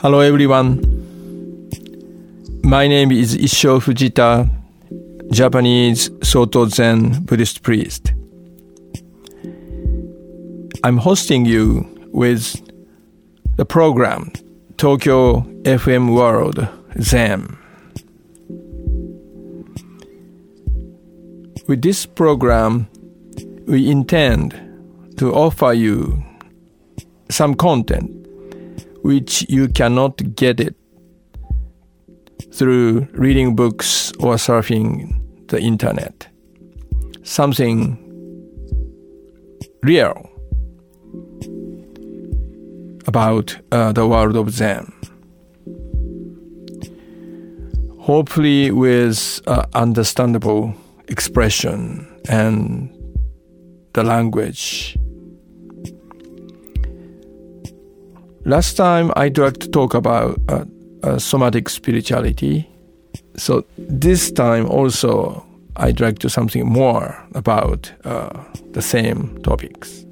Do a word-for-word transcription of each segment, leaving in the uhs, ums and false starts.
Hello everyone. My name is Ishio Fujita, Japanese Soto Zen Buddhist priest. I'm hosting you with the program Tokyo F M World Zen. With this program, we intend to offer you some content.which you cannot get it through reading books or surfing the internet. Something real about uh, the world of Zen. Hopefully with uh, understandable expression and the language.Last time I'd like to talk about uh, uh, somatic spirituality. So this time also I'd like to something more about uh, the same topics.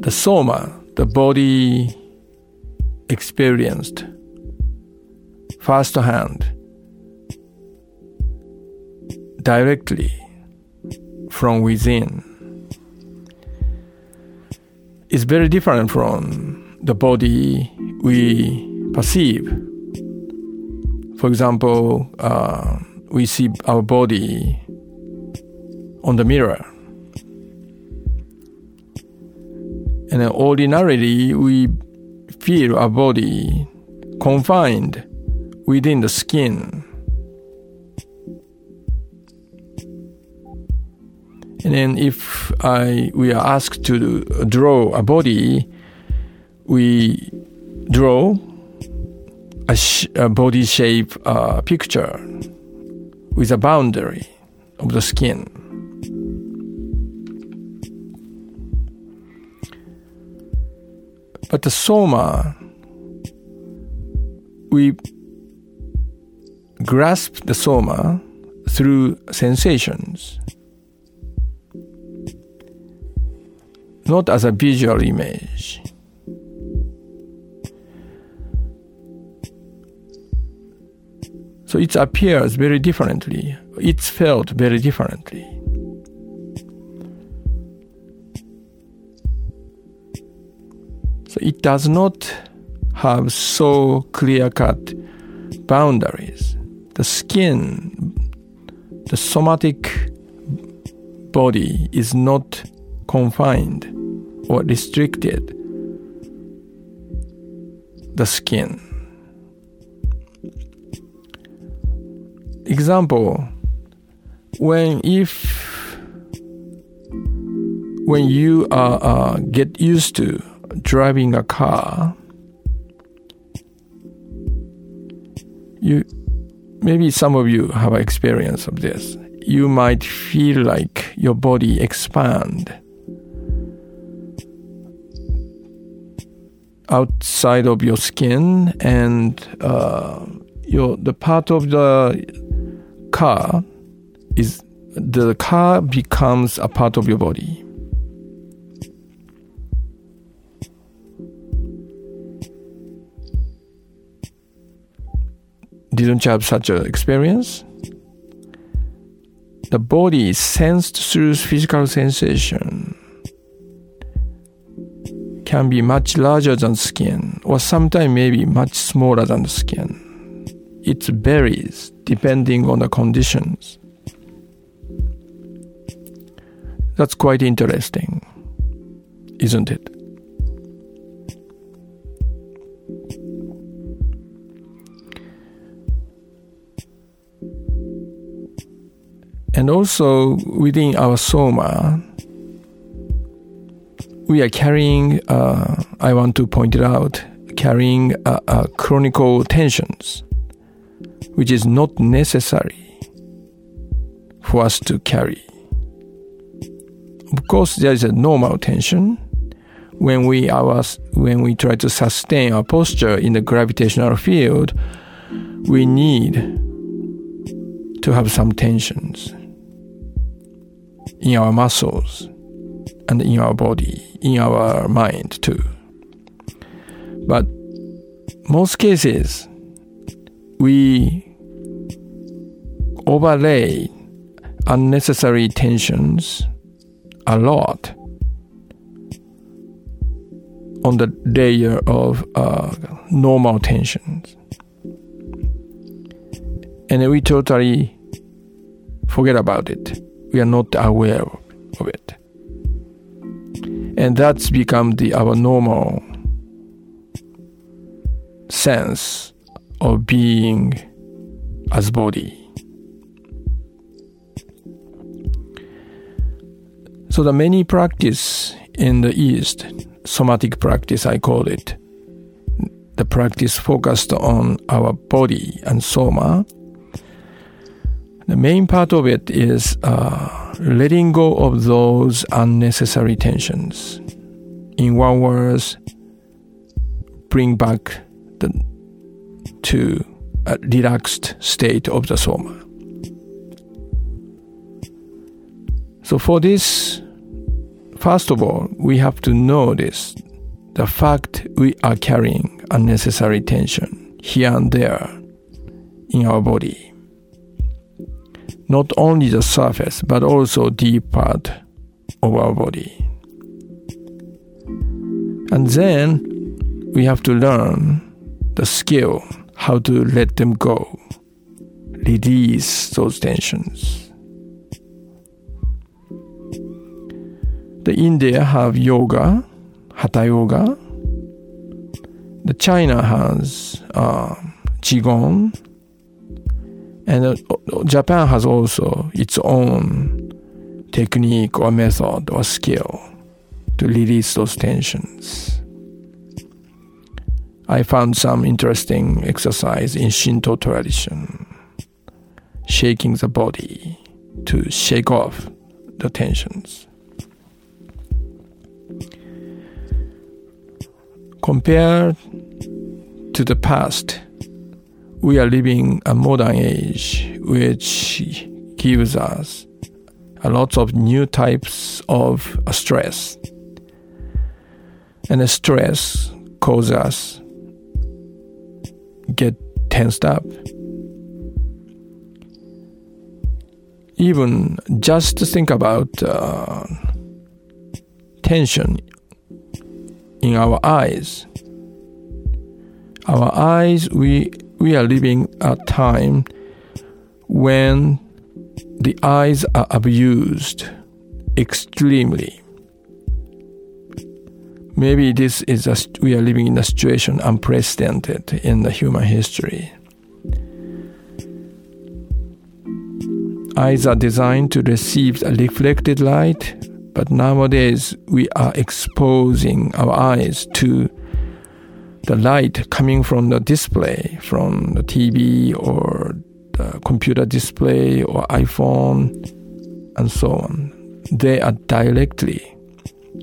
The soma, the body experienced firsthand directly from within.It's very different from the body we perceive. For example, uh, we see our body on the mirror. And ordinarily, we feel our body confined within the skin. And then if I, we are asked to draw a body, we draw a, sh- a body shape uh, picture with a boundary of the skin. But the soma, we grasp the soma through sensations.Not as a visual image. So it appears very differently. It's felt very differently. So it does not have so clear-cut boundaries. The skin, the somatic body is not confined.Or restricted the skin. Example, when if when you uh, uh, get used to driving a car, you maybe some of you have experience of this. You might feel like your body expand.Outside of your skin and uh, your, the part of the car is the car becomes a part of your body. Didn't you have such an experience? The body is sensed through physical sensation.Can be much larger than skin, or sometimes maybe much smaller than the skin. It varies depending on the conditions. That's quite interesting, isn't it? And also within our soma, we are carrying, uh, I want to point it out, carrying uh, uh, chronic tensions, which is not necessary for us to carry. Of course, there is a normal tension when we, our, when we try to sustain our posture in the gravitational field, we need to have some tensions.In our muscles and in our body, in our mind too. But most cases, we overlay unnecessary tensions a lot on the layer of uh, normal tensions. And we totally forget about it.We are not aware of it. And that's become the, our normal sense of being as body. So the many practice in the East, somatic practice I call it, the practice focused on our body and soma,The main part of it is、uh, letting go of those unnecessary tensions. In one word, bring back the, to a relaxed state of the soma. So for this, first of all, we have to know this, the fact we are carrying unnecessary tension here and there in our body.Not only the surface, but also deep part of our body. And then we have to learn the skill, how to let them go, release those tensions. The India have yoga, Hatha yoga. The China has uh, Qigong.And Japan has also its own technique or method or skill to release those tensions. I found some interesting exercise in Shinto tradition, shaking the body to shake off the tensions. Compared to the past,We are living a modern age which gives us a lot of new types of stress. And the stress causes us get tensed up. Even just think about uh, tension in our eyes. Our eyes, we...We are living a time when the eyes are abused extremely. Maybe this is a, we are living in a situation unprecedented in the human history. Eyes are designed to receive a reflected light, but nowadays we are exposing our eyes to the light coming from the display, from the T V or the computer display or iPhone and so on. They are directly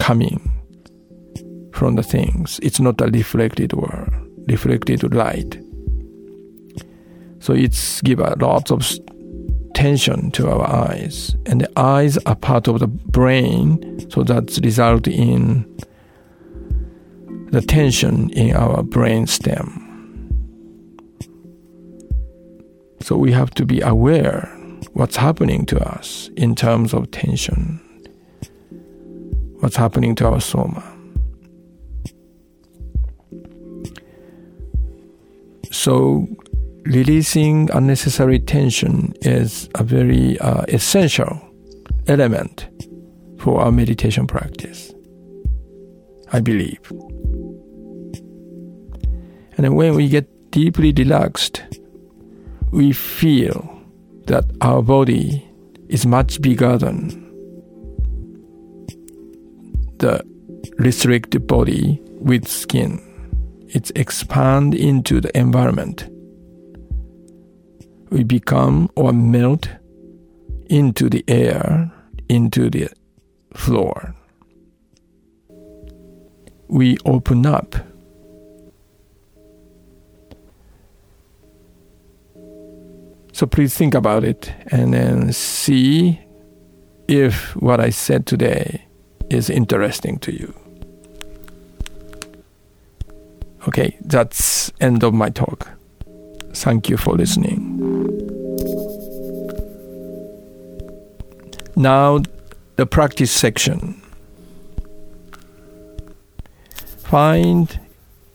coming from the things. It's not a reflected world, reflected light. So it's give a lot of tension to our eyes. And the eyes are part of the brain, so that's result in...The tension in our brain stem. So we have to be aware what's happening to us in terms of tension, what's happening to our soma. So releasing unnecessary tension is a very uh, essential element for our meditation practice, I believe.And when we get deeply relaxed, we feel that our body is much bigger than the restricted body with skin. It's expand into the environment. We become or melt into the air, into the floor. We open up.So please think about it and then see if what I said today is interesting to you. Okay, that's end of my talk. Thank you for listening. Now, the practice section. Find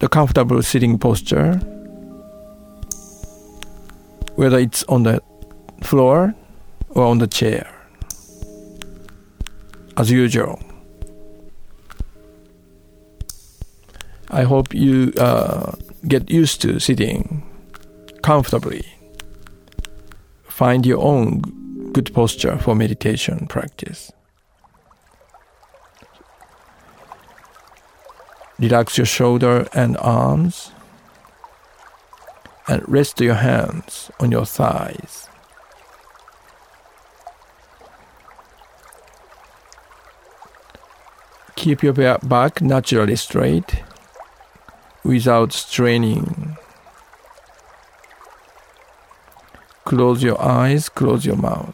the comfortable sitting posture.Whether it's on the floor or on the chair, as usual. I hope you、uh, get used to sitting comfortably. Find your own good posture for meditation practice. Relax your shoulder and arms.And rest your hands on your thighs. Keep your back naturally straight without straining. Close your eyes, close your mouth.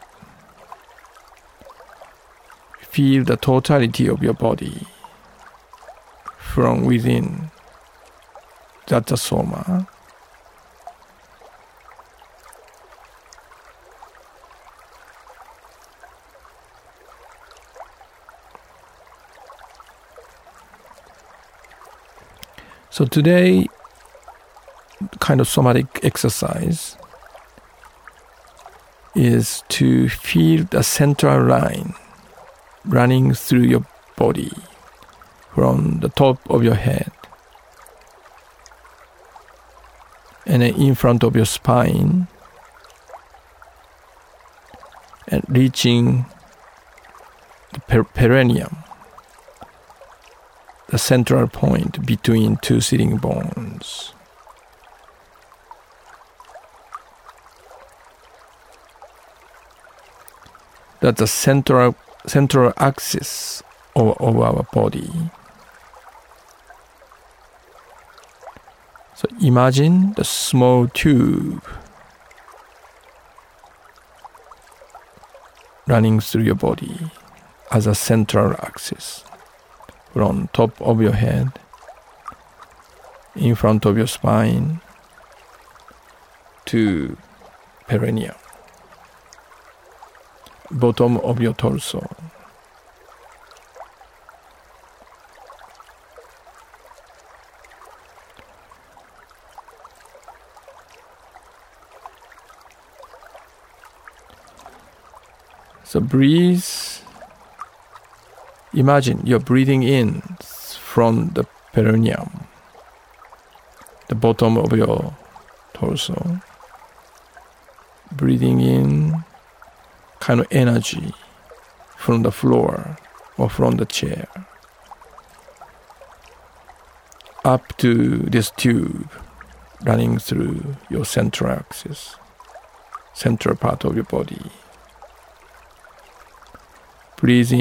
Feel the totality of your body from within. That's a soma.So today, kind of somatic exercise is to feel the central line running through your body from the top of your head and then in front of your spine and reaching the per- perineum.The central point between two sitting bones. That's the central, central axis of, of our body. So imagine the small tube running through your body as a central axis.From top of your head, in front of your spine, to perineum, bottom of your torso. So breathe.Imagine you're breathing in from the perineum, the bottom of your torso. Breathing in kind of energy from the floor or from the chair. Up to this tube running through your central axis, central part of your body. Breathe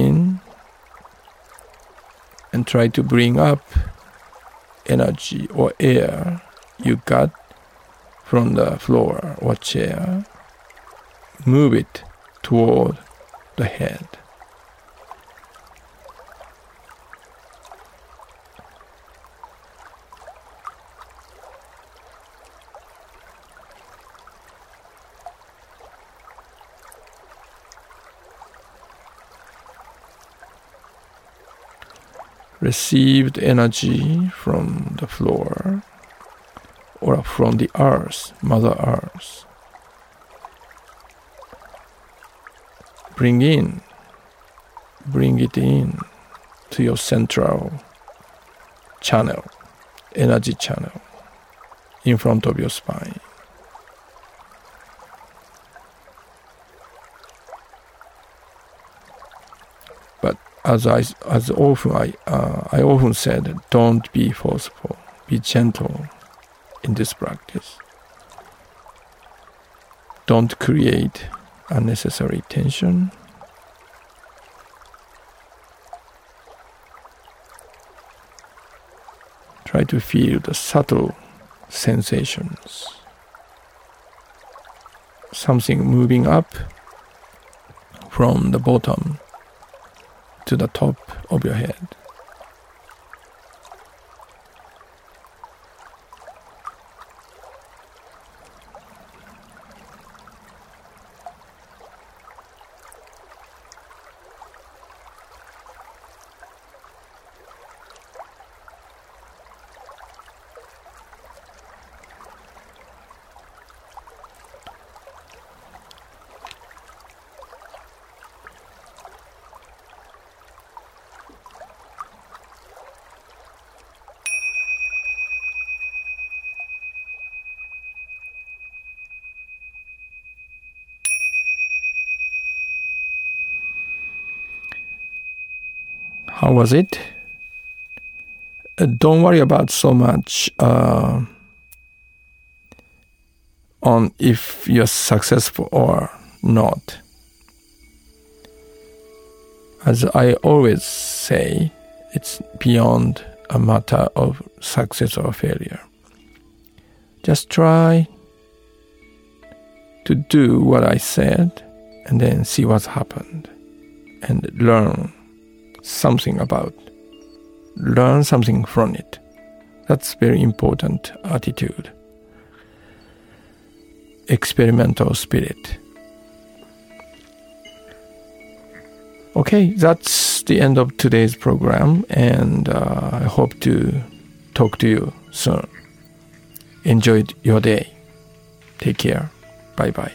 in.And try to bring up energy or air you got from the floor or chair. Move it toward the head. Received energy from the floor or from the earth, Mother Earth. Bring in, bring it in to your central channel, energy channel in front of your spine. as I, as often I,、uh, I often said, don't be forceful, be gentle in this practice. Don't create unnecessary tension. Try to feel the subtle sensations. Something moving up from the bottom to the top of your head. How was it?、Uh, don't worry about so much、uh, on if you're successful or not. As I always say, it's beyond a matter of success or failure. Just try to do what I said and then see what's happened and learn.something about, learn something from it. That's very important attitude. Experimental spirit. Okay, that's the end of today's program, and、uh, I hope to talk to you soon. Enjoy your day. Take care. Bye bye.